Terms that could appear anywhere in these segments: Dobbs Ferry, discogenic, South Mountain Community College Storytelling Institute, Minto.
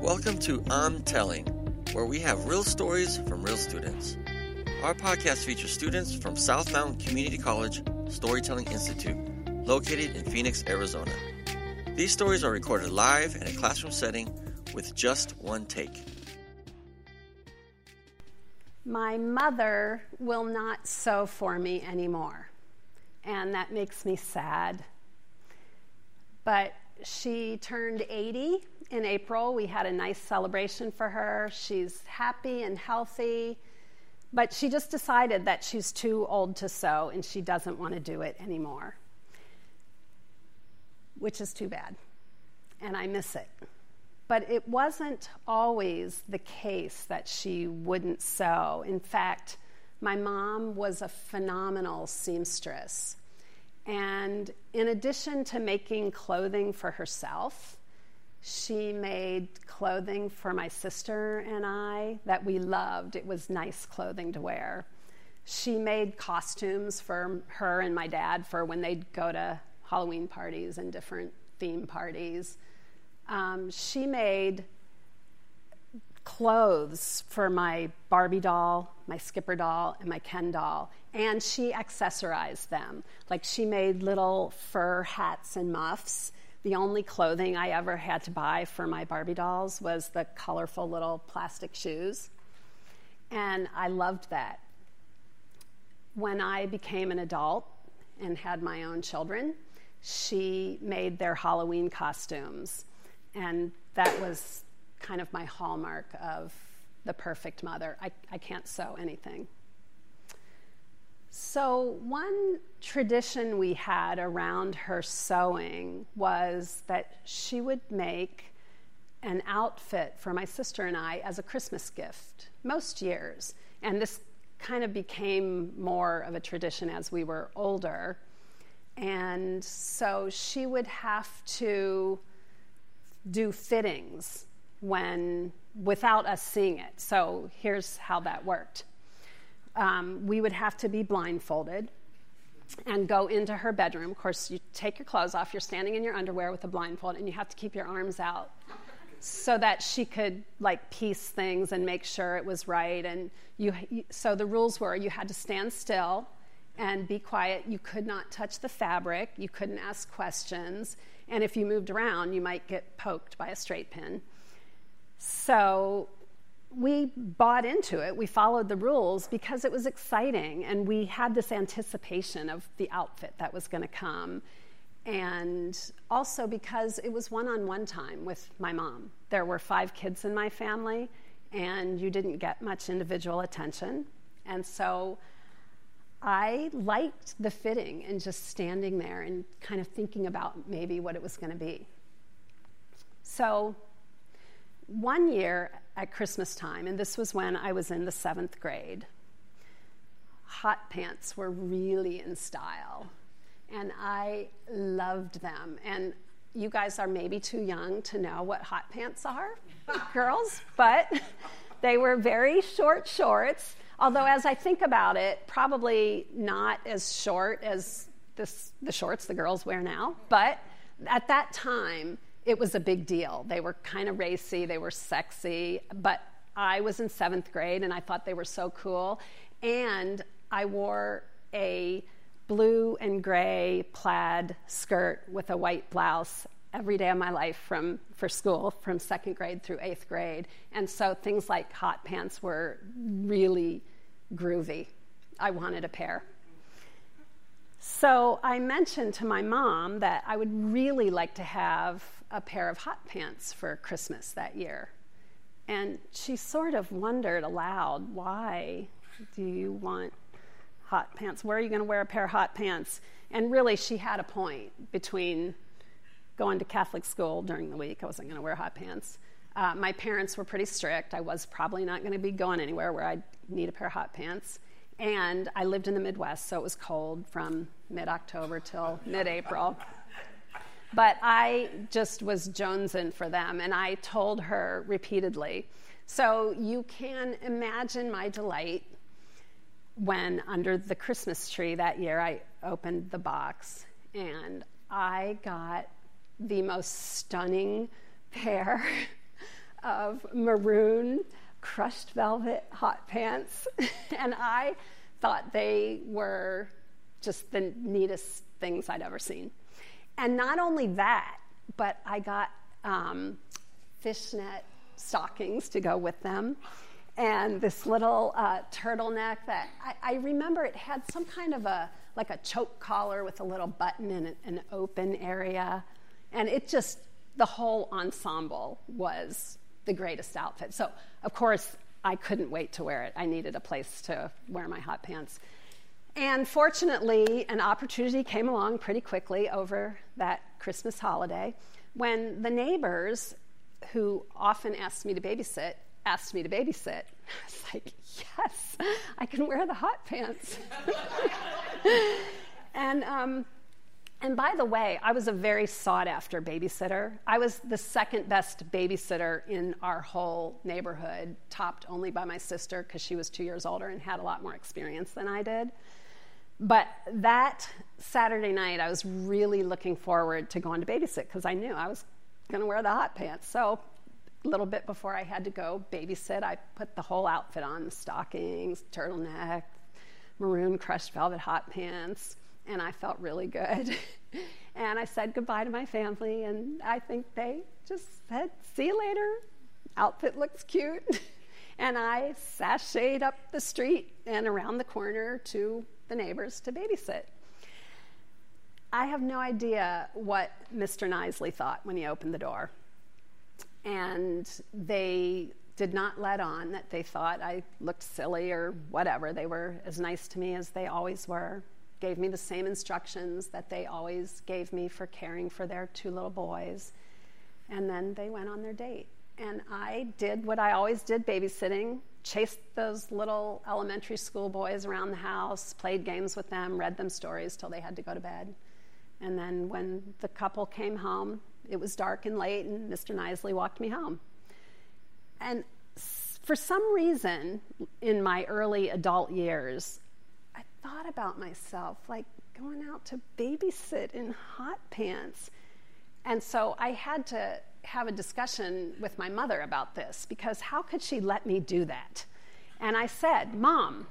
Welcome to I'm Telling, where we have real stories from real students. Our podcast features students from South Mountain Community College Storytelling Institute, located in Phoenix, Arizona. These stories are recorded live in a classroom setting with just one take. My mother will not sew for me anymore, and that makes me sad. But she turned 80 in April. We had a nice celebration for her. She's happy and healthy, but she just decided that she's too old to sew and she doesn't want to do it anymore, which is too bad, and I miss it. But it wasn't always the case that she wouldn't sew. In fact, my mom was a phenomenal seamstress. And in addition to making clothing for herself, she made clothing for my sister and I that we loved. It was nice clothing to wear. She made costumes for her and my dad for when they'd go to Halloween parties and different theme parties. She made clothes for my Barbie doll, my Skipper doll, and my Ken doll, and she accessorized them. Like, she made little fur hats and muffs. The only clothing I ever had to buy for my Barbie dolls was the colorful little plastic shoes, and I loved that. When I became an adult and had my own children, she made their Halloween costumes. And that was kind of my hallmark of the perfect mother. I can't sew anything. So one tradition we had around her sewing was that she would make an outfit for my sister and I as a Christmas gift most years. And this kind of became more of a tradition as we were older. And so she would have to do fittings without us seeing it. So here's how that worked. We would have to be blindfolded and go into her bedroom. Of course, you take your clothes off. You're standing in your underwear with a blindfold, and you have to keep your arms out so that she could, like, piece things and make sure it was right. And so the rules were you had to stand still and be quiet. You could not touch the fabric. You couldn't ask questions. And if you moved around, you might get poked by a straight pin. So we bought into it. We followed the rules because it was exciting. And we had this anticipation of the outfit that was going to come. And also because it was one-on-one time with my mom. There were 5 kids in my family, and you didn't get much individual attention. And so I liked the fitting and just standing there and kind of thinking about maybe what it was going to be. So one year at Christmas time, and this was when I was in the 7th grade, hot pants were really in style, and I loved them. And you guys are maybe too young to know what hot pants are, girls, but they were very short shorts. Although, as I think about it, probably not as short as the shorts the girls wear now. But at that time, it was a big deal. They were kind of racy. They were sexy. But I was in 7th grade, and I thought they were so cool. And I wore a blue and gray plaid skirt with a white blouse every day of my life for school, from 2nd grade through 8th grade. And so things like hot pants were really groovy. I wanted a pair. So I mentioned to my mom that I would really like to have a pair of hot pants for Christmas that year. And she sort of wondered aloud, why do you want hot pants? Where are you going to wear a pair of hot pants? And really, she had a point. Between going to Catholic school during the week, I wasn't going to wear hot pants. My parents were pretty strict. I was probably not going to be going anywhere where I'd need a pair of hot pants. And I lived in the Midwest, so it was cold from mid-October till mid-April. But I just was jonesing for them, and I told her repeatedly. So you can imagine my delight when, under the Christmas tree that year, I opened the box, and I got the most stunning pair of maroon crushed velvet hot pants, and I thought they were just the neatest things I'd ever seen. And not only that, but I got fishnet stockings to go with them, and this little turtleneck that I remember it had some kind of a, like a choke collar with a little button in an open area, and it just, the whole ensemble was the greatest outfit. So, of course, I couldn't wait to wear it. I needed a place to wear my hot pants. And fortunately, an opportunity came along pretty quickly over that Christmas holiday when the neighbors, who often asked me to babysit, asked me to babysit. I was like, yes, I can wear the hot pants. And by the way, I was a very sought-after babysitter. I was the second best babysitter in our whole neighborhood, topped only by my sister because she was 2 years older and had a lot more experience than I did. But that Saturday night, I was really looking forward to going to babysit because I knew I was going to wear the hot pants. So a little bit before I had to go babysit, I put the whole outfit on, the stockings, turtleneck, maroon crushed velvet hot pants, and I felt really good. And I said goodbye to my family, and I think they just said, see you later, outfit looks cute. And I sashayed up the street and around the corner to the neighbors to babysit. I have no idea what Mr. Nisley thought when he opened the door. And they did not let on that they thought I looked silly or whatever. They were as nice to me as they always were. Gave me the same instructions that they always gave me for caring for their two little boys. And then they went on their date. And I did what I always did babysitting, chased those little elementary school boys around the house, played games with them, read them stories till they had to go to bed. And then when the couple came home, it was dark and late, and Mr. Nisley walked me home. And for some reason, in my early adult years, I thought about myself, like, going out to babysit in hot pants. And so I had to have a discussion with my mother about this, because how could she let me do that? And I said, Mom,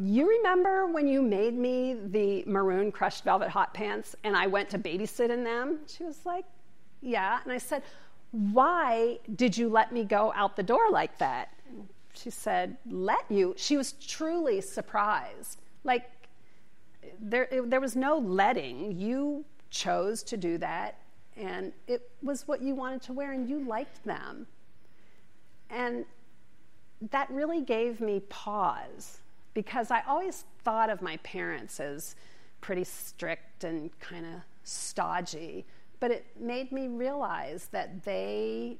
you remember when you made me the maroon crushed velvet hot pants and I went to babysit in them? She was like, yeah. And I said, why did you let me go out the door like that? She said, let you? She was truly surprised. Like, there was no letting. You chose to do that, and it was what you wanted to wear, and you liked them. And that really gave me pause, because I always thought of my parents as pretty strict and kind of stodgy, but it made me realize that they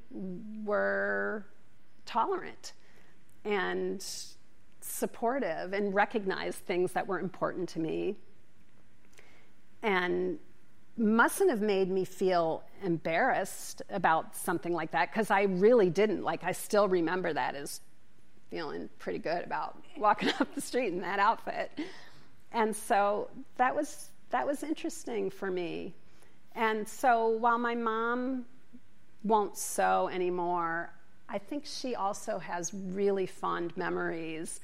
were tolerant and supportive and recognized things that were important to me, and mustn't have made me feel embarrassed about something like that, because I really didn't. Like, I still remember that as feeling pretty good about walking up the street in that outfit. And so that was interesting for me. And so while my mom won't sew anymore, I think she also has really fond memories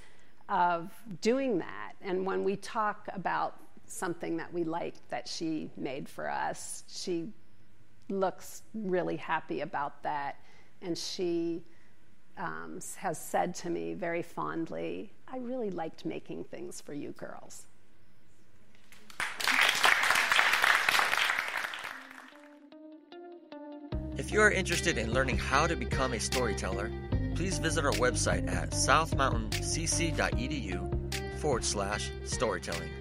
of doing that. And when we talk about something that we liked that she made for us, she looks really happy about that. And she has said to me very fondly, I really liked making things for you girls. If you are interested in learning how to become a storyteller, please visit our website at southmountaincc.edu/storytelling.